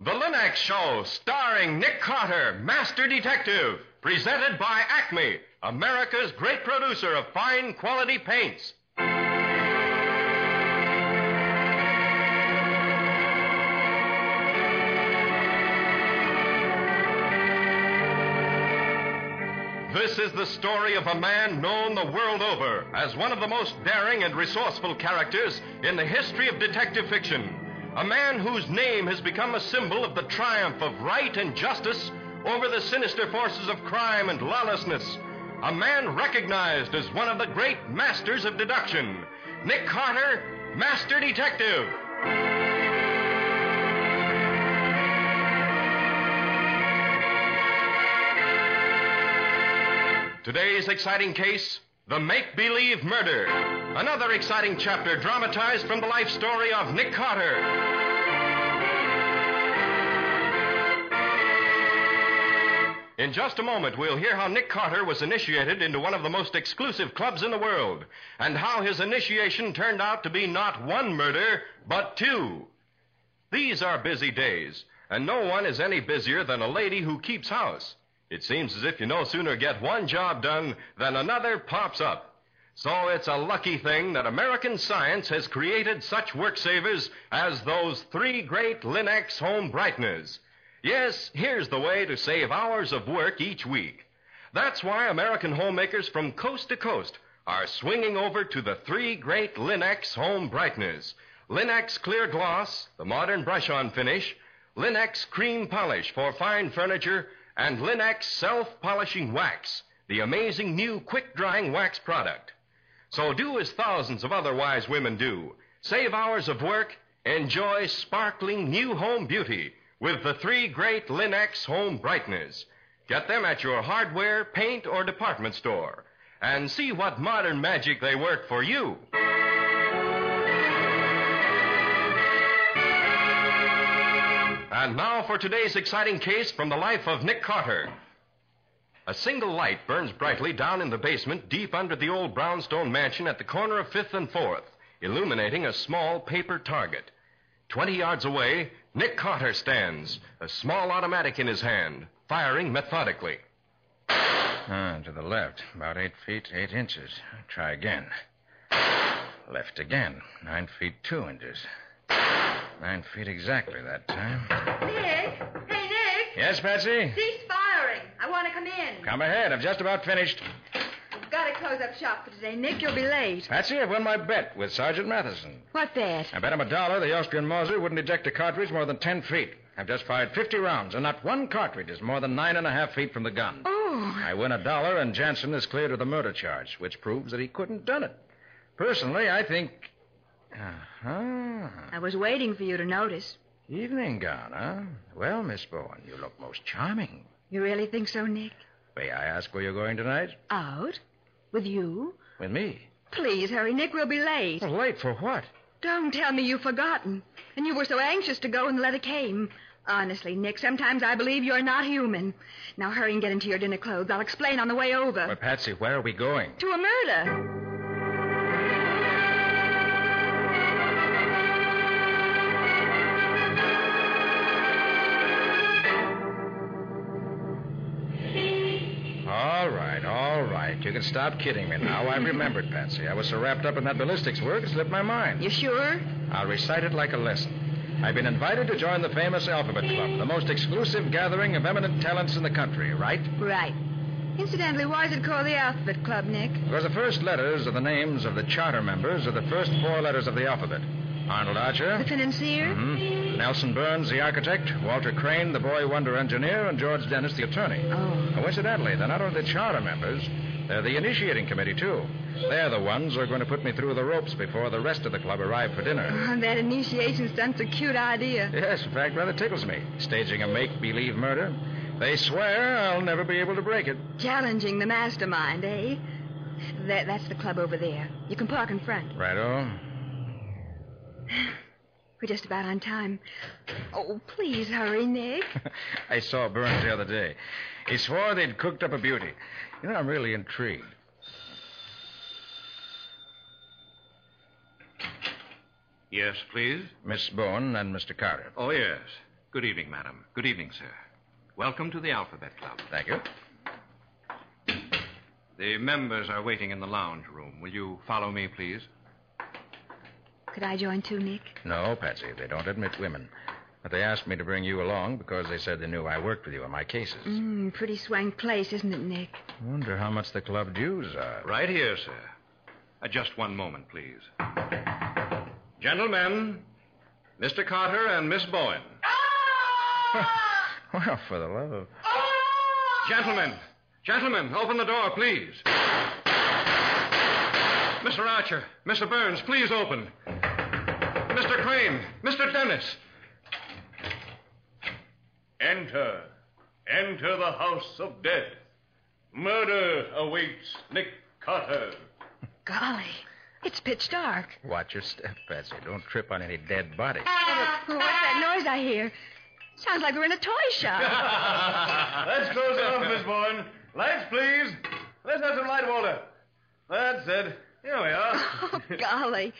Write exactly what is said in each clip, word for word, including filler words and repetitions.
The Linex Show, starring Nick Carter, Master Detective, presented by Acme, America's great producer of fine quality paints. This is the story of a man known the world over as one of the most daring and resourceful characters in the history of detective fiction. A man whose name has become a symbol of the triumph of right and justice over the sinister forces of crime and lawlessness. A man recognized as one of the great masters of deduction. Nick Carter, Master Detective. Today's exciting case, the make-believe murder. Another exciting chapter dramatized from the life story of Nick Carter. In just a moment, we'll hear how Nick Carter was initiated into one of the most exclusive clubs in the world, and how his initiation turned out to be not one murder, but two. These are busy days, and no one is any busier than a lady who keeps house. It seems as if you no sooner get one job done than another pops up. So it's a lucky thing that American science has created such work savers as those three great Linex home brighteners. Yes, here's the way to save hours of work each week. That's why American homemakers from coast to coast are swinging over to the three great Linex home brighteners. Linex Clear Gloss, the modern brush-on finish, Linex Cream Polish for fine furniture, and Linex Self-Polishing Wax, the amazing new quick-drying wax product. So do as thousands of other wise women do. Save hours of work, enjoy sparkling new home beauty with the three great Linex home brighteners. Get them at your hardware, paint, or department store, and see what modern magic they work for you. And now for today's exciting case from the life of Nick Carter. A single light burns brightly down in the basement deep under the old brownstone mansion at the corner of fifth and fourth, illuminating a small paper target. Twenty yards away, Nick Carter stands, a small automatic in his hand, firing methodically. Ah, to the left, about eight feet, eight inches. Try again. Left again, nine feet, two inches. Nine feet exactly that time. Nick? Hey, Nick? Yes, Patsy? Cease firing. I want to come in. Come ahead. I've just about finished. We've got to close up shop for today, Nick. You'll be late. Patsy, I've won my bet with Sergeant Matheson. What bet? I bet him a dollar the Austrian Mauser wouldn't eject a cartridge more than ten feet. I've just fired fifty rounds, and not one cartridge is more than nine and a half feet from the gun. Oh. I win a dollar, and Jansen is cleared of the murder charge, which proves that he couldn't have done it. Personally, I think... Uh-huh. I was waiting for you to notice. Evening gown, huh? Well, Miss Bowen, you look most charming. You really think so, Nick? May I ask where you're going tonight? Out? With you? With me? Please hurry, Nick. We'll be late. Well, late for what? Don't tell me you've forgotten. And you were so anxious to go when the letter came. Honestly, Nick, sometimes I believe you're not human. Now hurry and get into your dinner clothes. I'll explain on the way over. Well, Patsy, where are we going? To a murder. You can stop kidding me now. I remembered, Patsy. I was so wrapped up in that ballistics work, it slipped my mind. You sure? I'll recite it like a lesson. I've been invited to join the famous Alphabet Club, the most exclusive gathering of eminent talents in the country, right? Right. Incidentally, why is it called the Alphabet Club, Nick? Because the first letters of the names of the charter members are the first four letters of the alphabet. Arnold Archer. The financier. Mm-hmm. Nelson Burns, the architect. Walter Crane, the boy wonder engineer. And George Dennis, the attorney. Oh. Coincidentally, they're not only the charter members, they're the initiating committee, too. They're the ones who are going to put me through the ropes before the rest of the club arrive for dinner. Oh, that initiation stunt's a cute idea. Yes, in fact, rather tickles me. Staging a make-believe murder. They swear I'll never be able to break it. Challenging the mastermind, eh? That, that's the club over there. You can park in front. Righto. We're just about on time. Oh, please hurry, Nick. I saw Burns the other day. He swore they'd cooked up a beauty. You know, I'm really intrigued. Yes, please? Miss Bowen and Mister Carter. Oh, yes. Good evening, madam. Good evening, sir. Welcome to the Alphabet Club. Thank you. The members are waiting in the lounge room. Will you follow me, please? Could I join too, Nick? No, Patsy. They don't admit women. But they asked me to bring you along because they said they knew I worked with you in my cases. Mm, pretty swank place, isn't it, Nick? I wonder how much the club dues are. Right here, sir. Uh, just one moment, please. Gentlemen, Mister Carter and Miss Bowen. Well, for the love of... Gentlemen, gentlemen, open the door, please. Mister Archer, Mister Burns, please open. Mister Crane, Mister Dennis. Enter. Enter the house of death. Murder awaits Nick Carter. Golly, it's pitch dark. Watch your step, Patsy. Don't trip on any dead body. What's that noise I hear? Sounds like we're in a toy shop. Let's close it off, Miss Bowen. Lights, please. Let's have some light, Walter. That's it. Here we are. Oh, golly.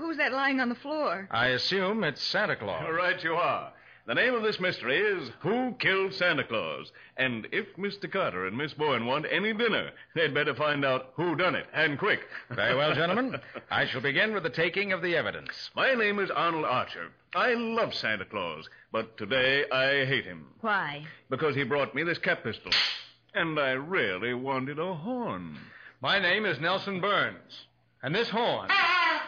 Who's that lying on the floor? I assume it's Santa Claus. Right you are. The name of this mystery is Who Killed Santa Claus? And if Mister Carter and Miss Bowen want any dinner, they'd better find out who done it, and quick. Very well, gentlemen. I shall begin with the taking of the evidence. My name is Arnold Archer. I love Santa Claus, but today I hate him. Why? Because he brought me this cap pistol, and I really wanted a horn. My name is Nelson Burns, and this horn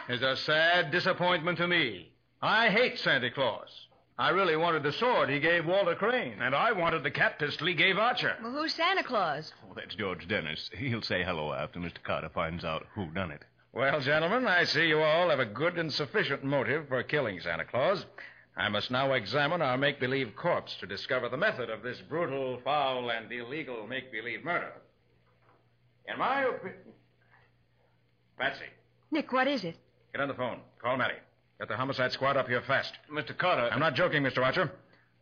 is a sad disappointment to me. I hate Santa Claus. I really wanted the sword he gave Walter Crane. And I wanted the cap pistol he gave Archer. Well, who's Santa Claus? Oh, that's George Dennis. He'll say hello after Mister Carter finds out who done it. Well, gentlemen, I see you all have a good and sufficient motive for killing Santa Claus. I must now examine our make-believe corpse to discover the method of this brutal, foul, and illegal make-believe murder. In my opinion... Patsy. Nick, what is it? Get on the phone. Call Matty. Get the homicide squad up here fast. Mister Carter... I'm not joking, Mister Archer.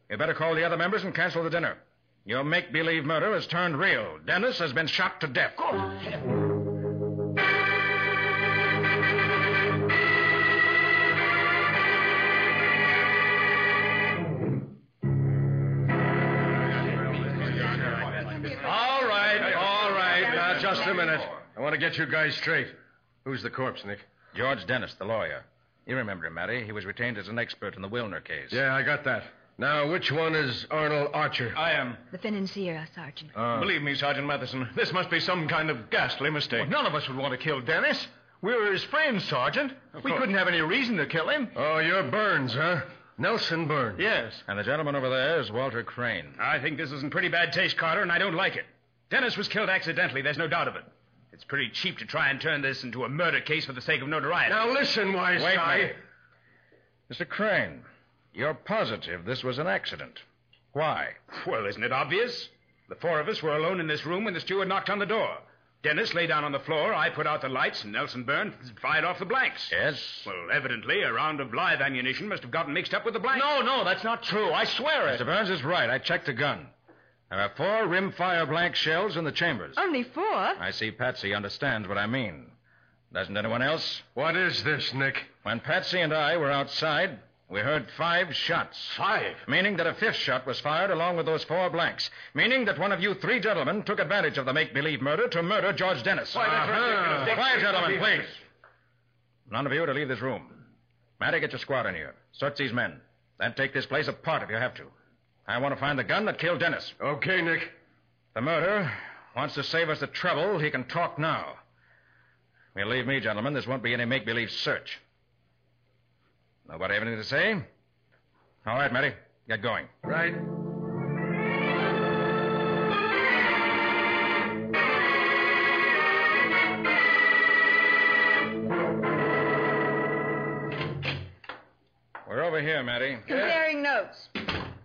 You'd better call the other members and cancel the dinner. Your make-believe murder has turned real. Dennis has been shot to death. Good heavens. All right, all right. Now, just a minute. I want to get you guys straight. Who's the corpse, Nick? George Dennis, the lawyer. You remember him, Matty. He was retained as an expert in the Wilner case. Yeah, I got that. Now, which one is Arnold Archer? I am. The financier, Sergeant. Uh, Believe me, Sergeant Matheson, this must be some kind of ghastly mistake. Well, none of us would want to kill Dennis. We were his friends, Sergeant. We couldn't have any reason to kill him. Oh, you're Burns, huh? Nelson Burns. Yes. And the gentleman over there is Walter Crane. I think this is in pretty bad taste, Carter, and I don't like it. Dennis was killed accidentally. There's no doubt of it. It's pretty cheap to try and turn this into a murder case for the sake of notoriety. Now, listen, wise Wait guy. Wait Mister Crane, you're positive this was an accident. Why? Well, isn't it obvious? The four of us were alone in this room when the steward knocked on the door. Dennis lay down on the floor, I put out the lights, and Nelson Burns fired off the blanks. Yes? Well, evidently, a round of live ammunition must have gotten mixed up with the blanks. No, no, that's not true. I swear it. Mister Burns is right. I checked the gun. There are four rimfire blank shells in the chambers. Only four? I see Patsy understands what I mean. Doesn't anyone else? What is this, Nick? When Patsy and I were outside, we heard five shots. Five? Meaning that a fifth shot was fired along with those four blanks. Meaning that one of you three gentlemen took advantage of the make-believe murder to murder George Dennis. Why, that's uh-huh. ridiculous. Quiet, gentlemen, please. None of you to leave this room. Matty, get your squad in here. Search these men. Then take this place apart if you have to. I want to find the gun that killed Dennis. Okay, Nick. The murderer wants to save us the trouble. He can talk now. Believe me, gentlemen, this won't be any make-believe search. Nobody have anything to say? All right, Matty, get going. Right. We're over here, Matty. Comparing yeah. notes.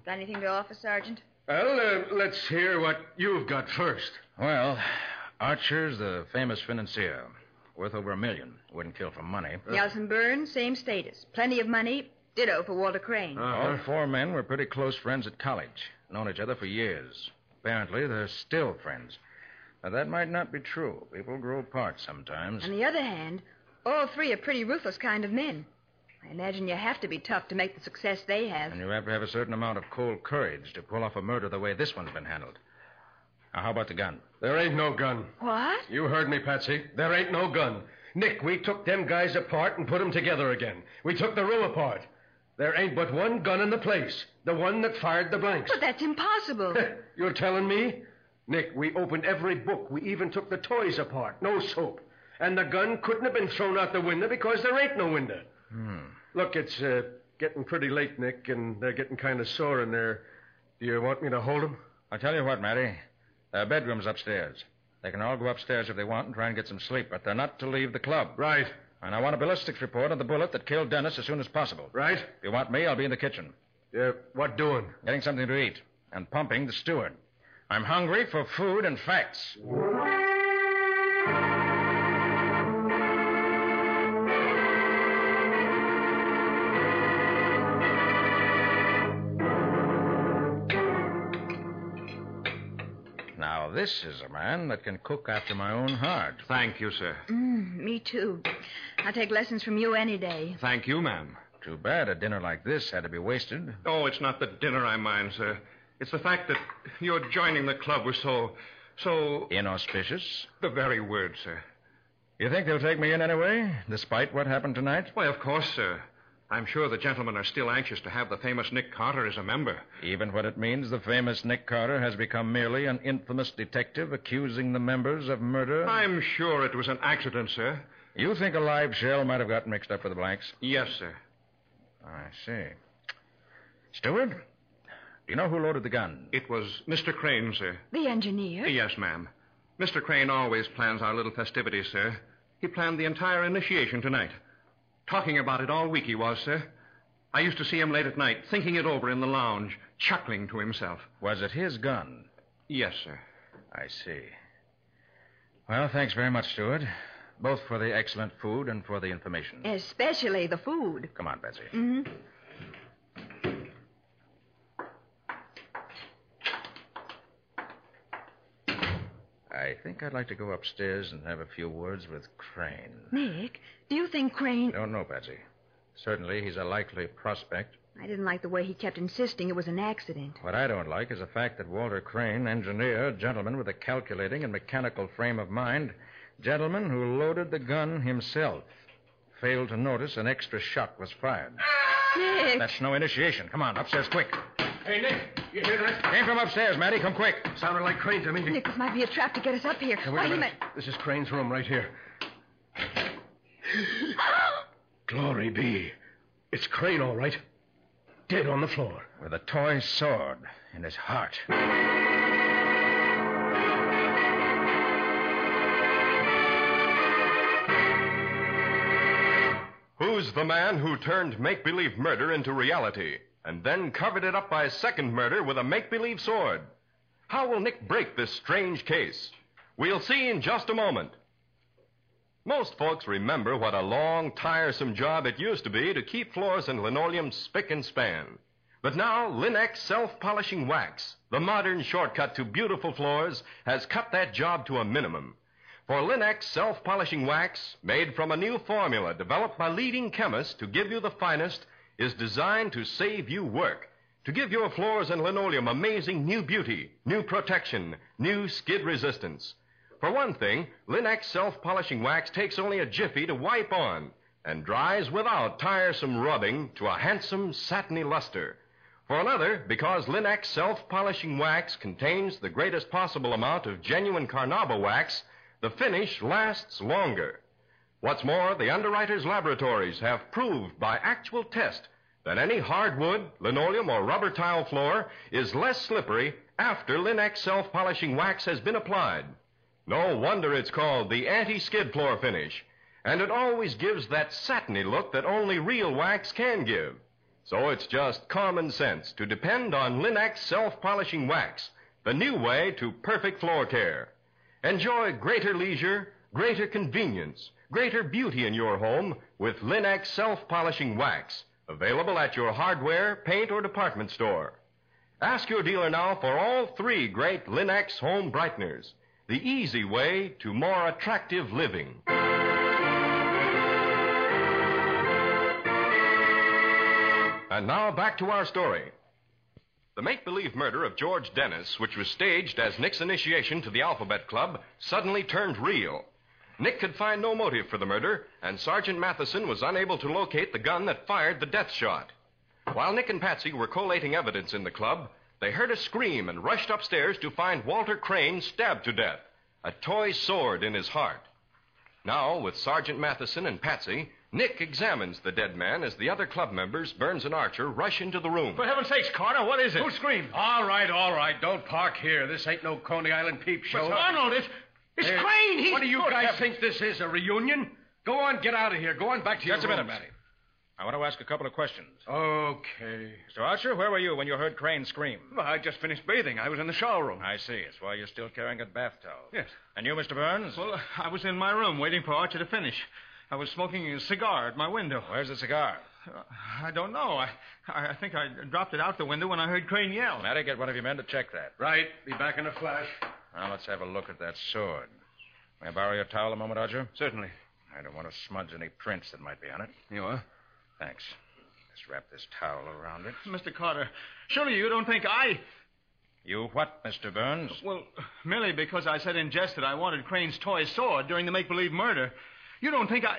Got anything to offer, Sergeant? Well, uh, let's hear what you've got first. Well, Archer's the famous financier. Worth over a million. Wouldn't kill for money. Uh, Nelson Burns, same status. Plenty of money. Ditto for Walter Crane. Uh-huh. All four men were pretty close friends at college. Known each other for years. Apparently, they're still friends. Now, that might not be true. People grow apart sometimes. On the other hand, all three are pretty ruthless kind of men. I imagine you have to be tough to make the success they have. And you have to have a certain amount of cold courage to pull off a murder the way this one's been handled. Now, how about the gun? There ain't no gun. What? You heard me, Patsy. There ain't no gun. Nick, we took them guys apart and put them together again. We took the room apart. There ain't but one gun in the place. The one that fired the blanks. But that's impossible. You're telling me? Nick, we opened every book. We even took the toys apart. No soap. And the gun couldn't have been thrown out the window because there ain't no window. Hmm. Look, it's uh, getting pretty late, Nick, and they're getting kind of sore in there. Do you want me to hold them? I'll tell you what, Matty. Their bedroom's upstairs. They can all go upstairs if they want and try and get some sleep, but they're not to leave the club. Right. And I want a ballistics report on the bullet that killed Dennis as soon as possible. Right. If you want me, I'll be in the kitchen. Uh, what doing? Getting something to eat and pumping the steward. I'm hungry for food and facts. This is a man that can cook after my own heart. Thank you, sir. Mm, me too. I'll take lessons from you any day. Thank you, ma'am. Too bad a dinner like this had to be wasted. Oh, it's not the dinner I mind, sir. It's the fact that your joining the club was so, so... inauspicious? The very word, sir. You think they'll take me in anyway, despite what happened tonight? Why, of course, sir. I'm sure the gentlemen are still anxious to have the famous Nick Carter as a member. Even what it means the famous Nick Carter has become merely an infamous detective accusing the members of murder? I'm sure it was an accident, sir. You think a live shell might have gotten mixed up with the blanks? Yes, sir. I see. Steward, do you know who loaded the gun? It was Mister Crane, sir. The engineer? Yes, ma'am. Mister Crane always plans our little festivities, sir. He planned the entire initiation tonight. Talking about it all week he was, sir. I used to see him late at night, thinking it over in the lounge, chuckling to himself. Was it his gun? Yes, sir. I see. Well, thanks very much, Steward. Both for the excellent food and for the information. Especially the food. Come on, Betsy. Mm-hmm. I think I'd like to go upstairs and have a few words with Crane. Nick, do you think Crane... I don't know, Patsy. Certainly he's a likely prospect. I didn't like the way he kept insisting it was an accident. What I don't like is the fact that Walter Crane, engineer, gentleman with a calculating and mechanical frame of mind, gentleman who loaded the gun himself, failed to notice an extra shot was fired. Nick! That's no initiation. Come on, upstairs, quick. Hey, Nick, you hear that? Came from upstairs, Matty. Come quick. Sounded like Crane to me. Nick, this might be a trap to get us up here. Hey, wait a minute. Might... This is Crane's room right here. Glory be. It's Crane, all right. Dead on the floor. With a toy sword in his heart. Who's the man who turned make-believe murder into reality? And then covered it up by a second murder with a make-believe sword. How will Nick break this strange case? We'll see in just a moment. Most folks remember what a long, tiresome job it used to be to keep floors and linoleum spick and span. But now, Linex self-polishing wax, the modern shortcut to beautiful floors, has cut that job to a minimum. For Linex self-polishing wax, made from a new formula developed by leading chemists to give you the finest, is designed to save you work, to give your floors and linoleum amazing new beauty, new protection, new skid resistance. For one thing, Linex self-polishing wax takes only a jiffy to wipe on, and dries without tiresome rubbing to a handsome, satiny luster. For another, because Linex self-polishing wax contains the greatest possible amount of genuine carnauba wax, the finish lasts longer. What's more, the underwriters' laboratories have proved by actual test that any hardwood, linoleum, or rubber tile floor is less slippery after Linex self-polishing wax has been applied. No wonder it's called the anti-skid floor finish, and it always gives that satiny look that only real wax can give. So it's just common sense to depend on Linex self-polishing wax, the new way to perfect floor care. Enjoy greater leisure, greater convenience, greater beauty in your home with Linex self-polishing wax, available at your hardware, paint, or department store. Ask your dealer now for all three great Linex home brighteners, the easy way to more attractive living. And now back to our story. The make-believe murder of George Dennis, which was staged as Nick's initiation to the Alphabet Club, suddenly turned real. Nick could find no motive for the murder, and Sergeant Matheson was unable to locate the gun that fired the death shot. While Nick and Patsy were collating evidence in the club, they heard a scream and rushed upstairs to find Walter Crane stabbed to death, a toy sword in his heart. Now, with Sergeant Matheson and Patsy, Nick examines the dead man as the other club members, Burns and Archer, rush into the room. For heaven's sakes, Carter, what is it? Who screamed? All right, all right, don't park here. This ain't no Coney Island peep show. But Arnold, it's... It's uh, Crane! He's... What do you Good guys heavens. think this is, a reunion? Go on, get out of here. Go on back to your room. Just a minute, Matty. I want to ask a couple of questions. Okay. Mister Archer, where were you when you heard Crane scream? Well, I just finished bathing. I was in the shower room. I see. It's why you're still carrying a bath towel. Yes. And you, Mister Burns? Well, I was in my room waiting for Archer to finish. I was smoking a cigar at my window. Where's the cigar? Uh, I don't know. I, I think I dropped it out the window when I heard Crane yell. Matty, get one of your men to check that. Right. Be back in a flash. Now, let's have a look at that sword. May I borrow your towel a moment, Archer? Certainly. I don't want to smudge any prints that might be on it. You are? Thanks. Let's wrap this towel around it. Mister Carter, surely you don't think I... You what, Mister Burns? Well, merely because I said in jest that I wanted Crane's toy sword during the make-believe murder. You don't think I...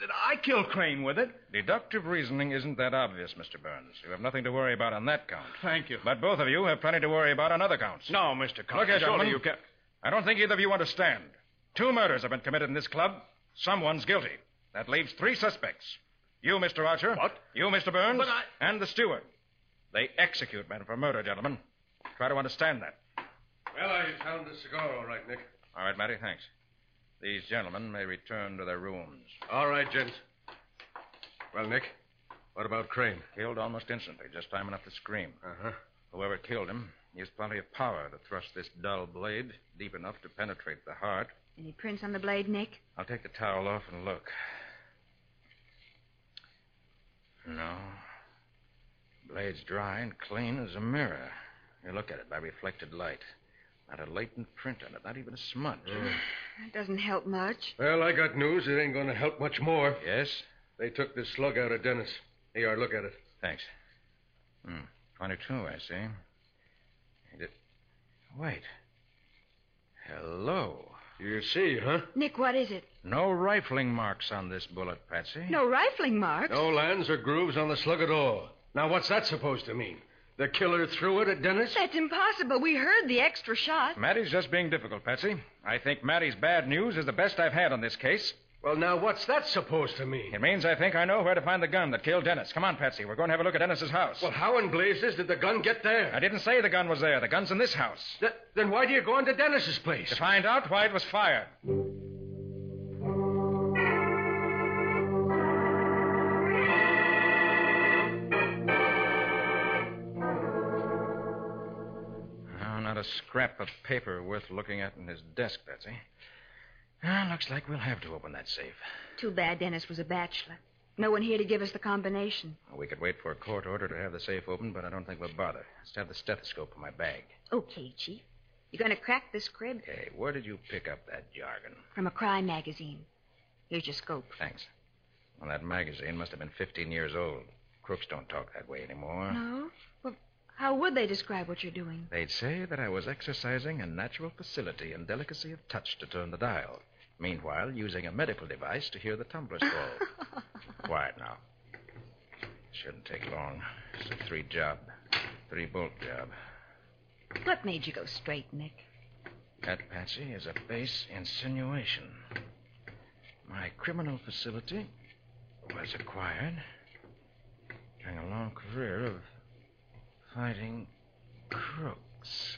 that I killed Crane with it? Deductive reasoning isn't that obvious, Mister Burns. You have nothing to worry about on that count. Thank you. But both of you have plenty to worry about on other counts. No, Mister Carter. Look here, gentlemen. You can... I don't think either of you understand. Two murders have been committed in this club. Someone's guilty. That leaves three suspects. You, Mister Archer. What? You, Mister Burns. But I... And the steward. They execute men for murder, gentlemen. Try to understand that. Well, I found the cigar all right, Nick. All right, Matty, thanks. These gentlemen may return to their rooms. All right, gents. Well, Nick, what about Crane? Killed almost instantly, just time enough to scream. Uh-huh. Whoever killed him used plenty of power to thrust this dull blade deep enough to penetrate the heart. Any prints on the blade, Nick? I'll take the towel off and look. No. Blade's dry and clean as a mirror. You look at it by reflected light. Not a latent print on it, not even a smudge. Mm. That doesn't help much. Well, I got news. It ain't going to help much more. Yes? They took this slug out of Dennis. Here, look at it. Thanks. Hmm. twenty-two, I see. It... Wait. Hello. You see, huh? Nick, what is it? No rifling marks on this bullet, Patsy. No rifling marks? No lands or grooves on the slug at all. Now, what's that supposed to mean? The killer threw it at Dennis? That's impossible. We heard the extra shot. Matty's just being difficult, Patsy. I think Matty's bad news is the best I've had on this case. Well, now, what's that supposed to mean? It means I think I know where to find the gun that killed Dennis. Come on, Patsy. We're going to have a look at Dennis's house. Well, how in blazes did the gun get there? I didn't say the gun was there. The gun's in this house. Th- then why do you go into Dennis's place? To find out why it was fired. Scrap of paper worth looking at in his desk, Patsy. Ah, looks like we'll have to open that safe. Too bad Dennis was a bachelor. No one here to give us the combination. Well, we could wait for a court order to have the safe open, but I don't think we'll bother. Let's have the stethoscope in my bag. Okay, Chief. You gonna crack this crib? Hey, where did you pick up that jargon? From a crime magazine. Here's your scope. Thanks. Well, that magazine must have been fifteen years old. Crooks don't talk that way anymore. No? Well... How would they describe what you're doing? They'd say that I was exercising a natural facility and delicacy of touch to turn the dial. meanwhile using a medical device to hear the tumblers fall. Quiet now. Shouldn't take long. It's a three job, three bolt job. What made you go straight, Nick? That, Patsy, is a base insinuation. My criminal facility was acquired during a long career of fighting crooks.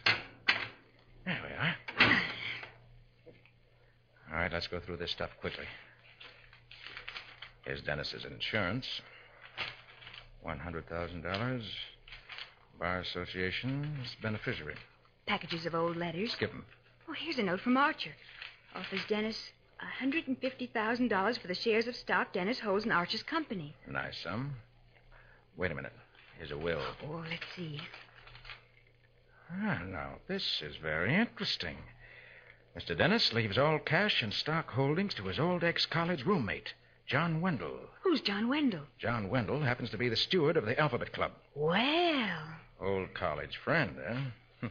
There we are. All right, let's go through this stuff quickly. Here's Dennis's insurance. one hundred thousand dollars. Bar Association's beneficiary. Packages of old letters. Skip them. Oh, here's a note from Archer. Offers Dennis one hundred fifty thousand dollars for the shares of stock Dennis holds in Archer's company. Nice sum. Wait a minute. Here's a will. Oh, let's see. Ah, now, this is very interesting. Mister Dennis leaves all cash and stock holdings to his old ex-college roommate, John Wendell. Who's John Wendell? John Wendell happens to be the steward of the Alphabet Club. Well. Old college friend, eh?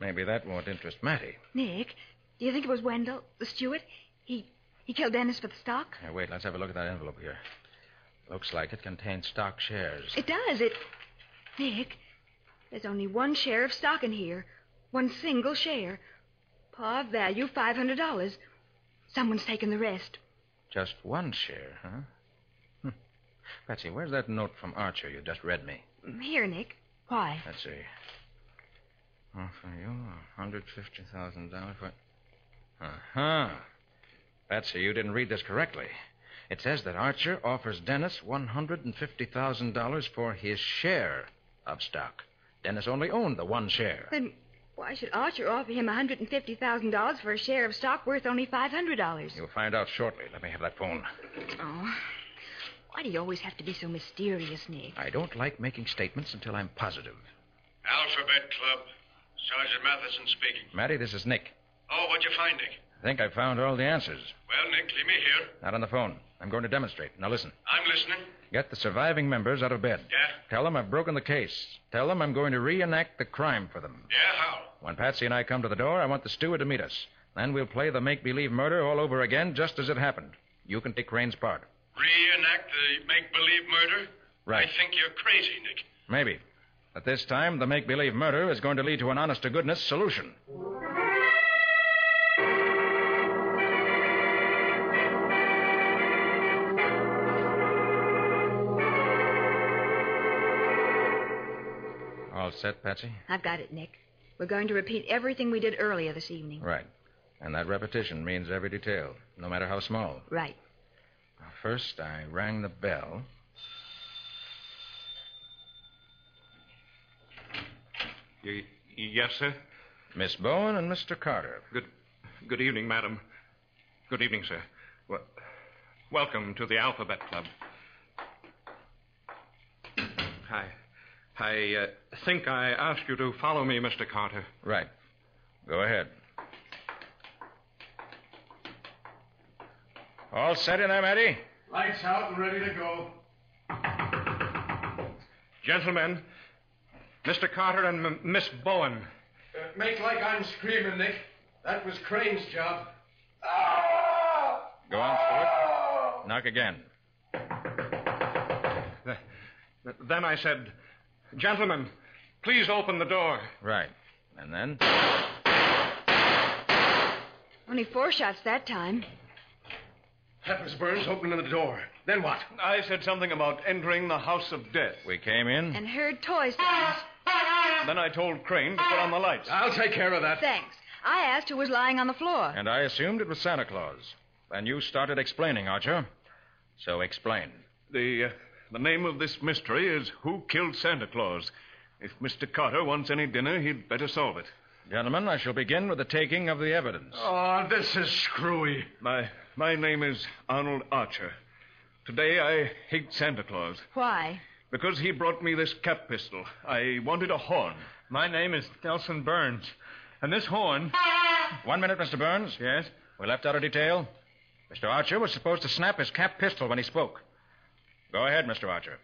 Maybe that won't interest Matty. Nick, do you think it was Wendell, the steward? He he killed Dennis for the stock? Hey, wait, let's have a look at that envelope here. Looks like it contains stock shares. It does, it... Nick, there's only one share of stock in here. One single share. Par value, five hundred dollars. Someone's taken the rest. Just one share, huh? Hm. Patsy, where's that note from Archer you just read me? Here, Nick. Why? Let's see. Offer you one hundred fifty thousand dollars for... Uh-huh. Patsy, you didn't read this correctly. It says that Archer offers Dennis one hundred fifty thousand dollars for his share of stock. Dennis only owned the one share. Then why should Archer offer him one hundred fifty thousand dollars for a share of stock worth only five hundred dollars? You'll find out shortly. Let me have that phone. Oh. Why do you always have to be so mysterious, Nick? I don't like making statements until I'm positive. Alphabet Club. Sergeant Matheson speaking. Matty, this is Nick. Oh, what'd you find, Nick? I think I found all the answers. Well, Nick, leave me here. Not on the phone. I'm going to demonstrate. Now listen. I'm listening. Get the surviving members out of bed. Yeah? Tell them I've broken the case. Tell them I'm going to reenact the crime for them. Yeah, how? When Patsy and I come to the door, I want the steward to meet us. Then we'll play the make-believe murder all over again, just as it happened. You can take Crane's part. Reenact the make-believe murder? Right. I think you're crazy, Nick. Maybe. But this time, the make-believe murder is going to lead to an honest-to-goodness solution. All set, Patsy? I've got it, Nick. We're going to repeat everything we did earlier this evening. Right. And that repetition means every detail, no matter how small. Right. First, I rang the bell. Y- yes, sir? Miss Bowen and Mister Carter. Good good evening, madam. Good evening, sir. Well, welcome to the Alphabet Club. Hi. I uh, think I asked you to follow me, Mister Carter. Right. Go ahead. All set in there, Matty? Lights out and ready to go. Gentlemen, Mister Carter and M- Miss Bowen. Uh, make like I'm screaming, Nick. That was Crane's job. Ah! Go on, Stuart. Ah! Knock again. The, then I said... Gentlemen, please open the door. Right. And then? Only four shots that time. That was Burns opening the door. Then what? I said something about entering the house of death. We came in. And heard toys. Then I told Crane to put on the lights. I'll take care of that. Thanks. I asked who was lying on the floor. And I assumed it was Santa Claus. Then you started explaining, Archer. So explain. The... Uh... The name of this mystery is Who Killed Santa Claus? If Mister Carter wants any dinner, he'd better solve it. Gentlemen, I shall begin with the taking of the evidence. Oh, this is screwy. My my name is Arnold Archer. Today I hate Santa Claus. Why? Because he brought me this cap pistol. I wanted a horn. My name is Nelson Burns. And this horn... One minute, Mister Burns. Yes? We left out a detail. Mister Archer was supposed to snap his cap pistol when he spoke. Go ahead, Mister Archer.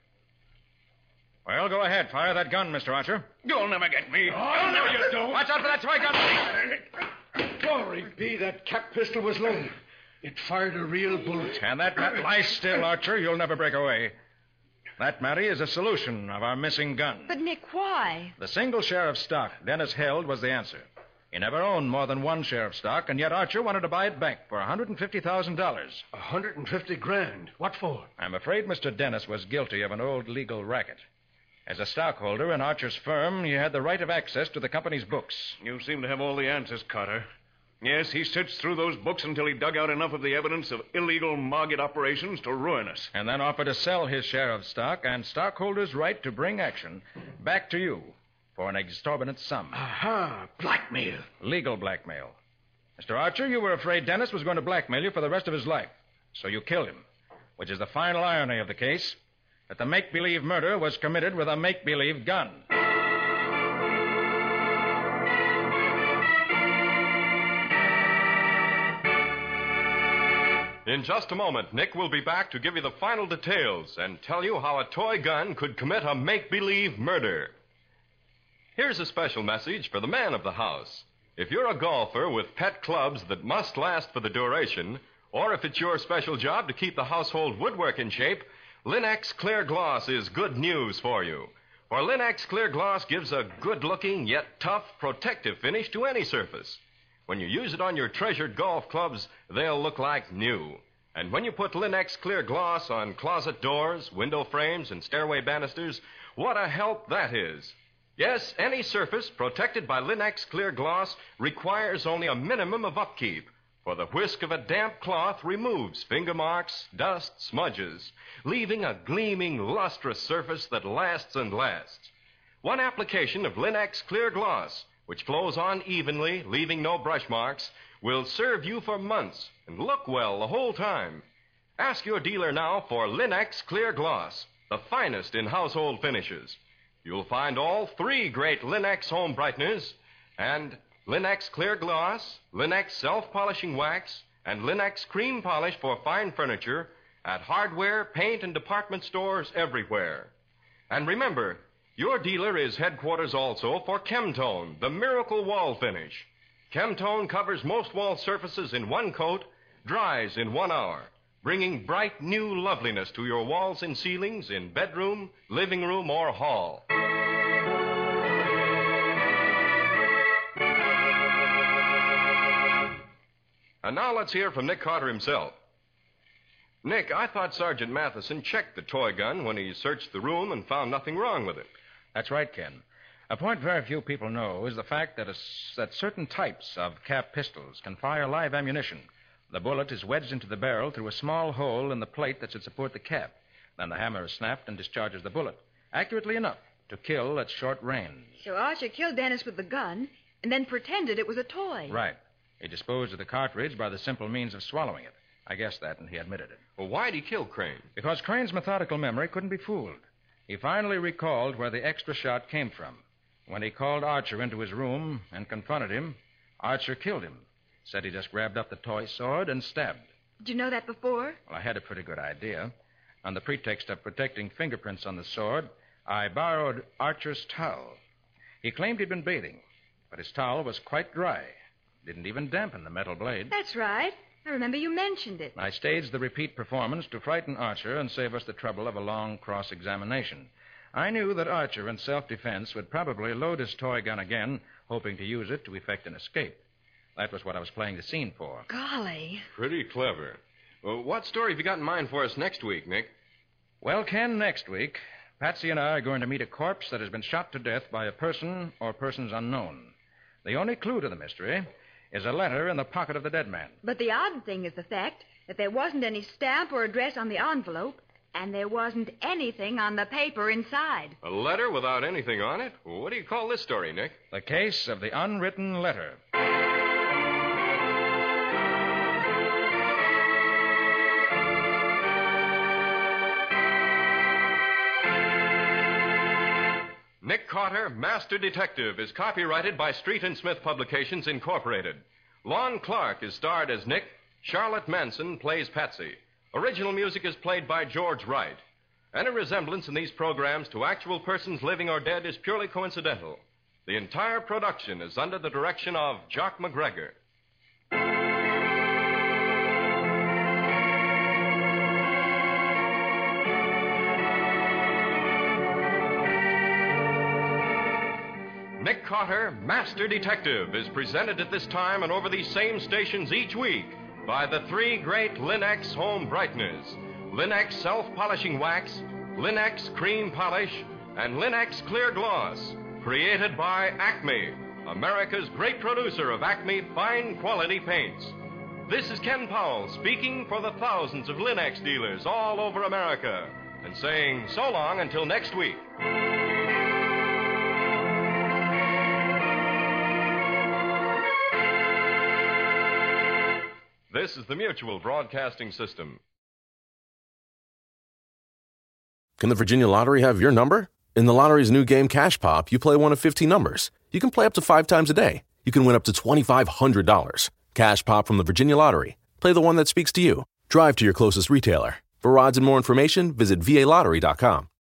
Well, go ahead. Fire that gun, Mister Archer. You'll never get me. Oh, I'll never you don't. Watch out for that toy gun. Glory be, that cap pistol was loaded. It fired a real bullet. And that... Lie still, Archer. You'll never break away. That, Matty, is a solution of our missing gun. But, Nick, why? The single share of stock Dennis held was the answer. He never owned more than one share of stock, and yet Archer wanted to buy it back for one hundred fifty thousand dollars. one hundred fifty grand? What for? I'm afraid Mister Dennis was guilty of an old legal racket. As a stockholder in Archer's firm, he had the right of access to the company's books. You seem to have all the answers, Carter. Yes, he searched through those books until he dug out enough of the evidence of illegal market operations to ruin us. And then offered to sell his share of stock and stockholders' right to bring action back to you for an exorbitant sum. Aha, blackmail. Legal blackmail. Mister Archer, you were afraid Dennis was going to blackmail you for the rest of his life, so you killed him, which is the final irony of the case, that the make-believe murder was committed with a make-believe gun. In just a moment, Nick will be back to give you the final details and tell you how a toy gun could commit a make-believe murder. Here's a special message for the man of the house. If you're a golfer with pet clubs that must last for the duration, or if it's your special job to keep the household woodwork in shape, Linex Clear Gloss is good news for you. For Linex Clear Gloss gives a good-looking yet tough, protective finish to any surface. When you use it on your treasured golf clubs, they'll look like new. And when you put Linex Clear Gloss on closet doors, window frames, and stairway banisters, what a help that is. Yes, any surface protected by Linex Clear Gloss requires only a minimum of upkeep, for the whisk of a damp cloth removes finger marks, dust, smudges, leaving a gleaming, lustrous surface that lasts and lasts. One application of Linex Clear Gloss, which flows on evenly, leaving no brush marks, will serve you for months and look well the whole time. Ask your dealer now for Linex Clear Gloss, the finest in household finishes. You'll find all three great Linex home brighteners and Linex Clear Gloss, Linex Self-Polishing Wax, and Linex Cream Polish for fine furniture at hardware, paint, and department stores everywhere. And remember, your dealer is headquarters also for Chemtone, the miracle wall finish. Chemtone covers most wall surfaces in one coat, dries in one hour, bringing bright new loveliness to your walls and ceilings in bedroom, living room, or hall. And now let's hear from Nick Carter himself. Nick, I thought Sergeant Matheson checked the toy gun when he searched the room and found nothing wrong with it. That's right, Ken. A point very few people know is the fact that, a, that certain types of cap pistols can fire live ammunition. The bullet is wedged into the barrel through a small hole in the plate that should support the cap. Then the hammer is snapped and discharges the bullet, accurately enough to kill at short range. So Archer killed Dennis with the gun and then pretended it was a toy. Right. He disposed of the cartridge by the simple means of swallowing it. I guessed that, and he admitted it. Well, why'd he kill Crane? Because Crane's methodical memory couldn't be fooled. He finally recalled where the extra shot came from. When he called Archer into his room and confronted him, Archer killed him. Said he just grabbed up the toy sword and stabbed. Did you know that before? Well, I had a pretty good idea. On the pretext of protecting fingerprints on the sword, I borrowed Archer's towel. He claimed he'd been bathing, but his towel was quite dry. Didn't even dampen the metal blade. That's right. I remember you mentioned it. I staged the repeat performance to frighten Archer and save us the trouble of a long cross-examination. I knew that Archer, in self-defense, would probably load his toy gun again, hoping to use it to effect an escape. That was what I was playing the scene for. Golly. Pretty clever. Well, what story have you got in mind for us next week, Nick? Well, Ken, next week, Patsy and I are going to meet a corpse that has been shot to death by a person or persons unknown. The only clue to the mystery is a letter in the pocket of the dead man. But the odd thing is the fact that there wasn't any stamp or address on the envelope, and there wasn't anything on the paper inside. A letter without anything on it? What do you call this story, Nick? The Case of the Unwritten Letter. Nick Carter, Master Detective, is copyrighted by Street and Smith Publications, Incorporated. Lon Clark is starred as Nick. Charlotte Manson plays Patsy. Original music is played by George Wright. Any resemblance in these programs to actual persons living or dead is purely coincidental. The entire production is under the direction of Jock McGregor. Carter, Master Detective, is presented at this time and over these same stations each week by the three great Linex home brighteners, Linex self-polishing wax, Linex cream polish, and Linex clear gloss, created by Acme, America's great producer of Acme fine quality paints. This is Ken Powell speaking for the thousands of Linex dealers all over America and saying so long until next week. This is the Mutual Broadcasting System. Can the Virginia Lottery have your number? In the lottery's new game, Cash Pop, you play one of fifteen numbers. You can play up to five times a day. You can win up to two thousand five hundred dollars. Cash Pop from the Virginia Lottery. Play the one that speaks to you. Drive to your closest retailer. For odds and more information, visit V A Lottery dot com.